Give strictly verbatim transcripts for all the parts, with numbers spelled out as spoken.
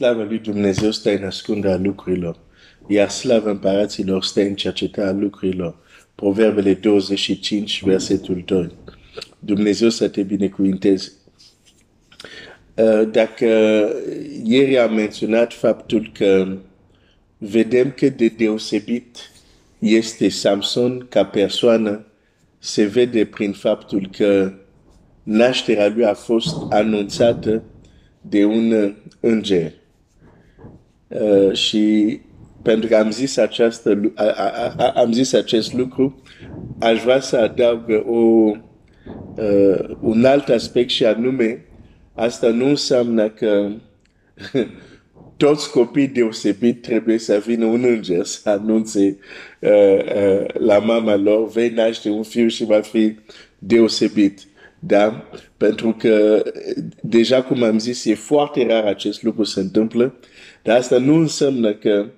Slava lui Dumnezeu stă în ascunderea lucrurilor, iar slava împăraților stă în cercetarea lucrurilor. Proverbele douăzeci și cinci, versetul doi. Dumnezeu să te binecuvinteze. Dacă ieri am menționat faptul că vedem cât de deosebit este Samson ca persoană, se vede prin faptul că nașterea lui a fost anunțată de un înger. Uh, și pentru că am zis, această, a, a, a, am zis acest lucru, aș vrea să adaug o, uh, un alt aspect și anume, asta nu înseamnă că toți copiii deosebit trebuie să vină un înger să anunțe uh, uh, la mama lor, vei naște un fiu și va fi deosebit. Da? Pentru că, deja cum am zis, e foarte rar acest lucru se întâmplă, dar asta nu înseamnă că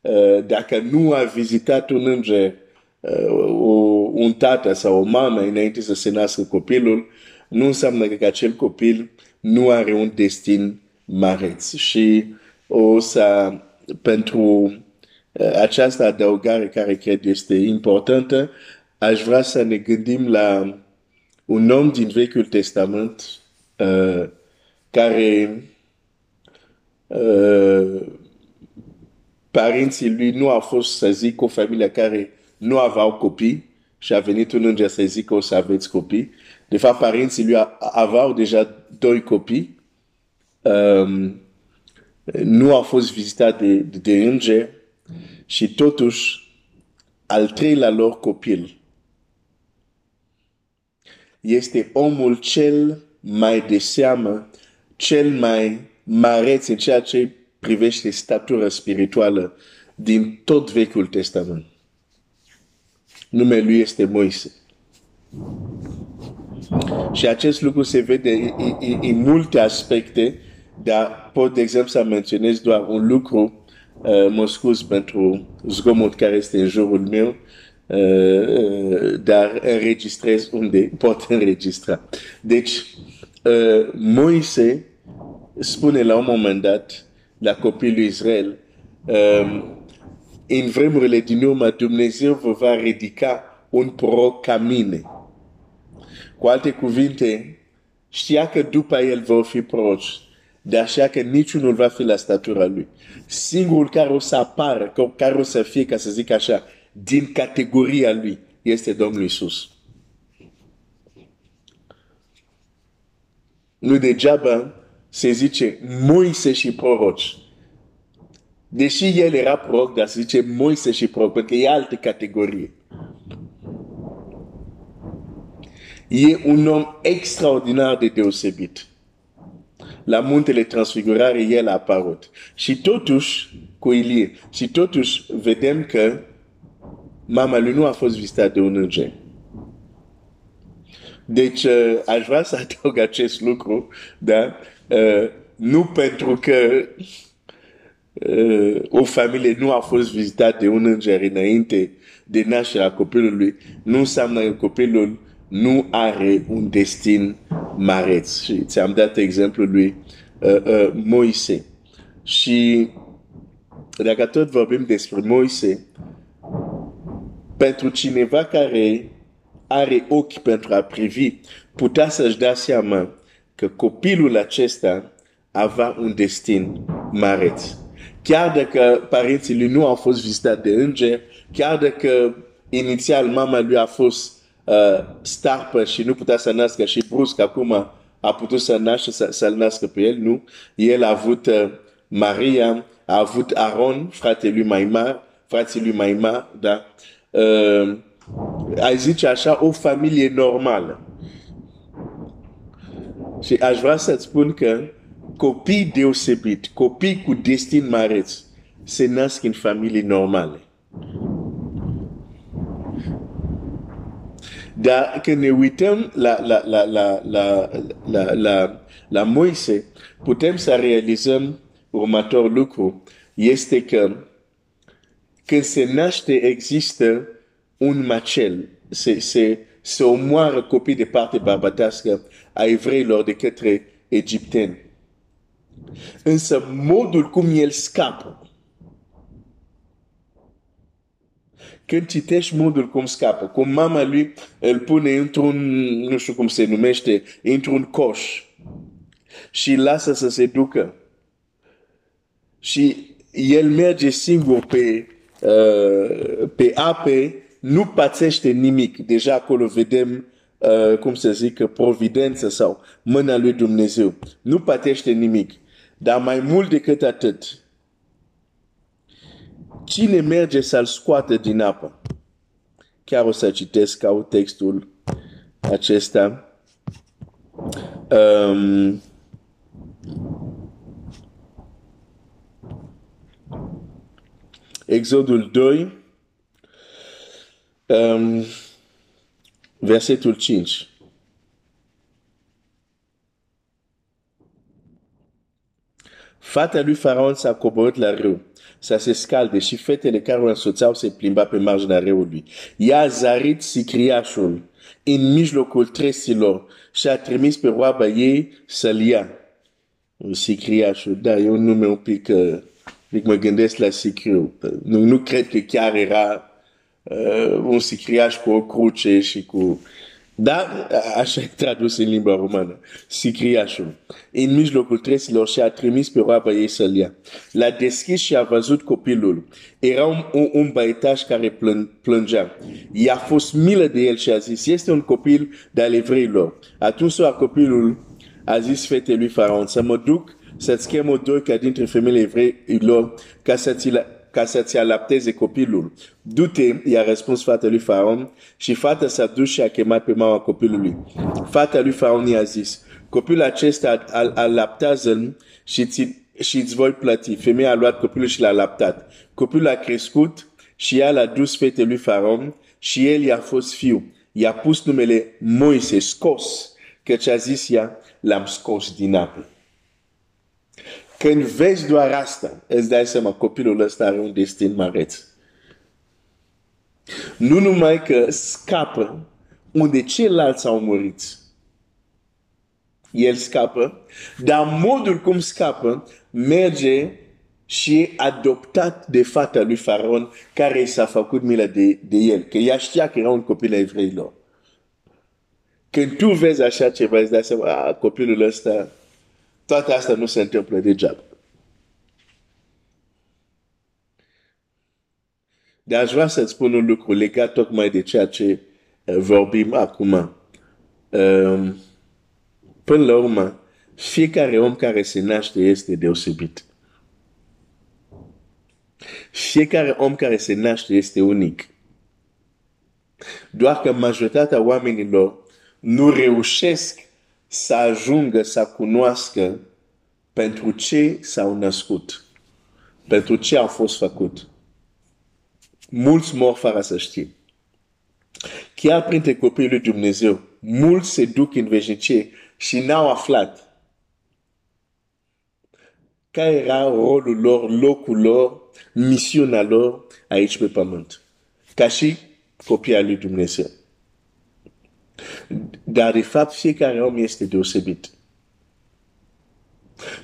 uh, dacă nu a vizitat un înger, uh, o, un tată sau o mamă înainte să se nască copilul, nu înseamnă că acel copil nu are un destin mareț. Și o să, pentru uh, această adăugare care cred este importantă, aș vrea să ne gândim la un om din Vechiul Testament uh, care uh, părinții lui nu au fost, să zic, o familie care nu aveau copii și a venit un înger să zică o să aveți copii. De fapt, părinții lui aveau deja doi copii, uh, nu au fost vizitați de, de înger și totuși al treilea lor copil este omul cel mai de seamă, cel mai mareț în ceea ce privește statura spirituală din tot Vechiul Testament. Numele lui este Moise. Și acest lucru se vede în multe aspecte, dar pot, de exemplu, să menționez doar un lucru, uh, mă scuz pentru zgomot care este în jurul meu, Uh, uh, dar înregistrez unde pot înregistra. Deci, uh, Moise spune la un moment dat, la copiii lui Israel, uh, în vremurile din urmă, Dumnezeu vă va ridica un proroc ca mine. Cu alte cuvinte, știa că după el vor fi proroci, dar știa că niciunul va fi la statura lui. Singurul care o să apară, care o să fie, ca să zic așa, din categoria lui, este Domnul Iisus. Nu degeaba se zice Moise și proroci. Deși el era proroc, dar se zice Moise și proroc, pentru că e altă categorie. E un om extraordinar de deosebit. La Muntele Transfigurare el a apărut. Și totuși, cu Ilie, și totuși vedem că mama lui nu a fost vizitată de un înger. Deci, uh, aș vrea să adaug acest lucru, da? Uh, nu pentru că uh, o familie nu a fost vizitată de un înger înainte de nașterea copilului, nu înseamnă că copilul nu are un destin mareț. Și ți-am dat exemplul lui uh, uh, Moise. Și dacă tot vorbim despre Moise, pentru cineva care are ochi pentru a privi, putea să-și dea seama că copilul acesta avea un destin mareț. Chiar dacă părinții lui nu au fost vizitați de înger, chiar dacă inițial mama lui a fost uh, starpă și nu putea să nască și brusc acum a putut să naște, să, să-l nască pe el, nu. El a avut uh, Maria, a avut Aaron, fratele lui mai mare, fratele lui mai mare, da? Uh, aș zice așa, o familie normală. Și aș vrea să-ți spun că copii deosebit, copii cu destin mareț, se nasc în familii normale. Dar când ne uităm la, la, la, la, la, la, la, la Moise, putem să realizăm următorul lucru, este că când se naște, există un macel. Se, se, se omoară copii de parte barbatească a evreilor de către egipteni. Însă modul cum el scapă, când citești modul cum scapă, cum mama lui îl pune într-un, nu știu cum se numește, într-un coș și lasă să se ducă. Și el merge singur pe, uh, pe ape, nu pățește nimic. Deja acolo vedem, uh, cum se zic, providență sau mâna lui Dumnezeu. Nu pățește nimic. Dar mai mult decât atât, cine merge să-l scoată din apă? Chiar o să citesc ca textul acesta. Um, Exodul doi, um, versetul cinci. Fata lui Faraon s-a coborât la râu, să se scalde și fetele care o însoțeau se plimba pe marginea râului. Ea a zărit sicriașul în mijlocul tresilor și a trimis pe roaba ei să-l ia. Sicriașul, da, e un nume un pic, uh, mă gândesc la sicriu. Nu, nu cred că chiar era uh, un sicriaș cu o cruce și cu... Dar așa e tradus în limba romană. Sicriașul, în mijlocul tresilor și a trimis pe roaba ei să-l ia. L-a deschis și a văzut copilul. Era un, un, un băietaj care plângea. I-a fost milă de el și a zis, este un copil de-al evreilor. Atunci soa copilul a zis fetei lui Faraon, să mă duc să-ți chem o doică dintre femeile evreilor ca să ți la... ca să-ți alapteze copilul. Du-te, i-a răspuns fata lui Faraon, și fata s-a dus și a chemat pe mama copilului. Fata lui Faraon i-a zis, copilul acesta alaptează-l și îți voi plăti. Femeia a luat copilul și l-a laptat. Copilul a crescut și ea l-a dus fetei lui Faraon și el i-a fost fiu. I-a pus numele Moise, scos, căci a zis ea, l-am scos din apă. Când vezi doar asta, îți dai seama, copilul ăsta are un destin mareț. Nu numai că scapă unde ceilalți au murit. El scapă, dar modul cum scapă merge și e adoptat de fata lui Faraon, care s-a făcut milă de, de el, că ea știa că era un copil al evreilor. Când tu vezi așa ceva, îți dai seama, a, copilul ăsta... Toate astea nu se întâmplă degeaba. Dar aș vrea să-ți spun un lucru legat tocmai de ceea ce vorbim acum. Până la urmă, fiecare om care se naște este deosebit. Fiecare om care se naște este unic. Doar că majoritatea oamenilor nu reușesc să ajungă să cunoască pentru ce s-au născut, pentru ce au fost făcut. Mulți mor fără să știe. Chiar printre copiii lui Dumnezeu, mulți se duc în veșnicie și n-au aflat care era rolul lor, locul lor, misiunea lor aici pe pământ, ca și copiii lui Dumnezeu. Dar de fapt fiecare om este deosebit.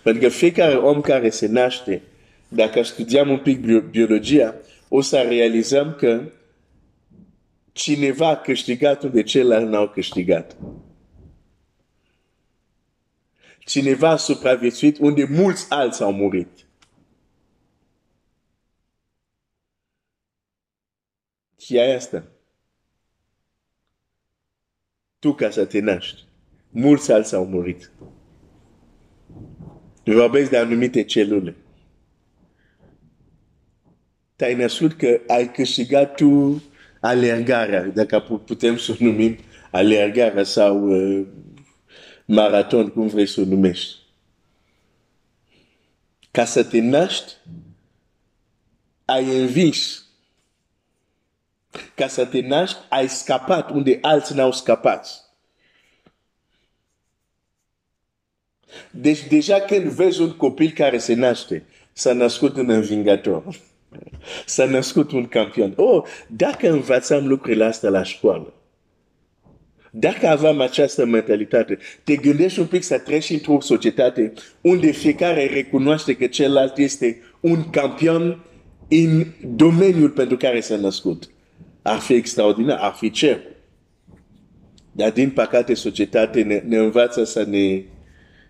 Pentru că fiecare om care se naște, dacă studiam un pic biologia, o să realizăm că cineva a câștigat unde ceilalți n-au câștigat. Cineva a supraviețuit unde mulți alți au murit. Și aia asta. Tu ca să te naști. Mulți alți au murit. Vorbesc de anumite celule. Te-ai născut că ai câștigat tu alergarea, dacă putem să o numim alergarea sau uh, maraton, cum vrei să o numești. Ca să te naști, ai învins. Ca să te naști, ai scapat unde alții n-au scapat. Deci deja când vezi un copil care se naște, s-a născut un învingător, s-a născut un campion. Oh, dacă învățam lucrurile astea la școală, Dacă aveam această mentalitate, te gândești un pic să treci într-o societate unde fiecare recunoaște că celălalt este un campion în domeniul pentru care s-a născut. Ar fi extraordinar, ar fi cer. Dar din păcate societatea ne, ne învață să ne,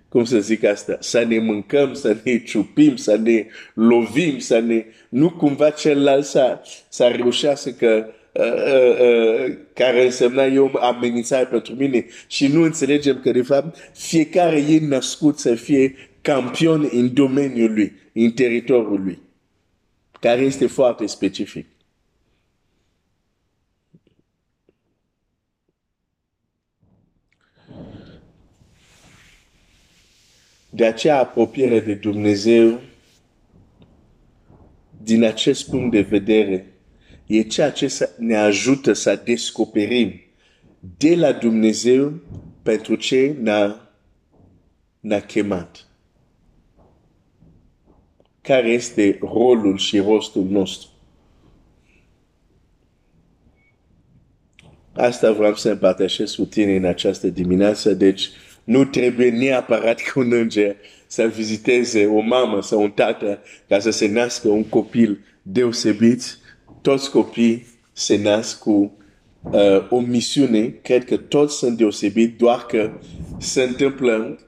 cum să zic asta, să ne mâncăm, să ne ciupim, să ne lovim, să ne... Nu cumva celălalt să, să reușească că care însemna eu amenințare pentru mine și nu înțelegem că de fapt fiecare e născut să fie campion în domeniul lui, în teritoriul lui, care este foarte specific. De aceea apropiere de Dumnezeu din acest punct de vedere e ceea ce ne ajută să descoperim de la Dumnezeu pentru ce ne-a chemat. Care este rolul și rostul nostru? Asta vreau să împărtășesc cu tine în această dimineață. Deci nu trebuie neapărat că un înger să viziteze o mamă sau un tată ca să se nască un copil deosebit. Toți copiii se nasc cu uh, o misiune, cred că toți sunt deosebit, doar că se întâmplă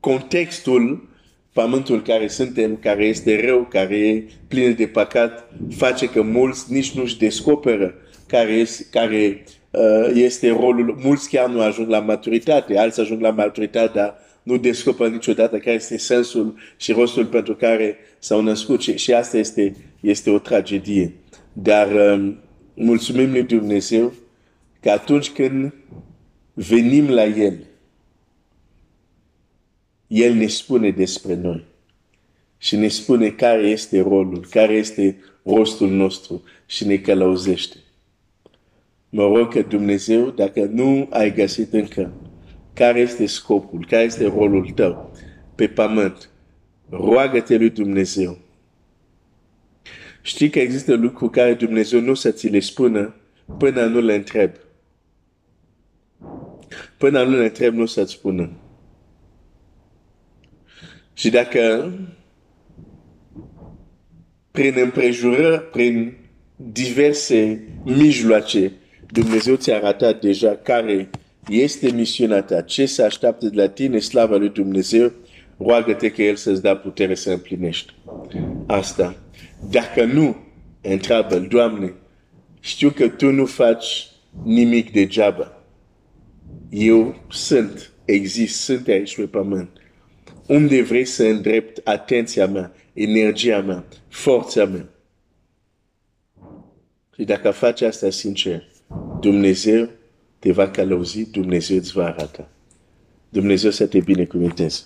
contextul, pământul care suntem, care este rău, care e plin de păcat, face că mulți nici nu-și descoperă care este, care, uh, este rolul. Mulți chiar nu ajung la maturitate, alții ajung la maturitate, dar nu descoperă niciodată care este sensul și rostul pentru care s-au născut și, și asta este, este o tragedie. Dar um, mulțumim lui Dumnezeu că atunci când venim la El, El ne spune despre noi și ne spune care este rolul, care este rostul nostru și ne călăuzește. Mă rog că Dumnezeu, dacă nu ai găsit încă care este scopul, care este rolul tău pe pământ, roagă-te lui Dumnezeu. Știi că există lucruri care Dumnezeu nu o să ți le spună până nu le întreb. Până nu le întreb, nu o să-ți spună. Și dacă prin împrejurări, prin diverse mijloace, Dumnezeu ți-a arătat deja care este misiunea ta, ce se așteaptă de la tine, slava lui Dumnezeu, roagă-te că El să-ți dea putere să împlinești asta. Dacă nu, întreabă-L, Doamne, știu că Tu nu faci nimic degeaba. Eu sunt, exist, sunt aici pe pământ. Unde vrei să îndrept atenția mea, energia mea, forța mea? Și dacă faci asta sincer, Dumnezeu te va călăuzi, Dumnezeu îți va arăta. Dumnezeu să te binecuvânteze.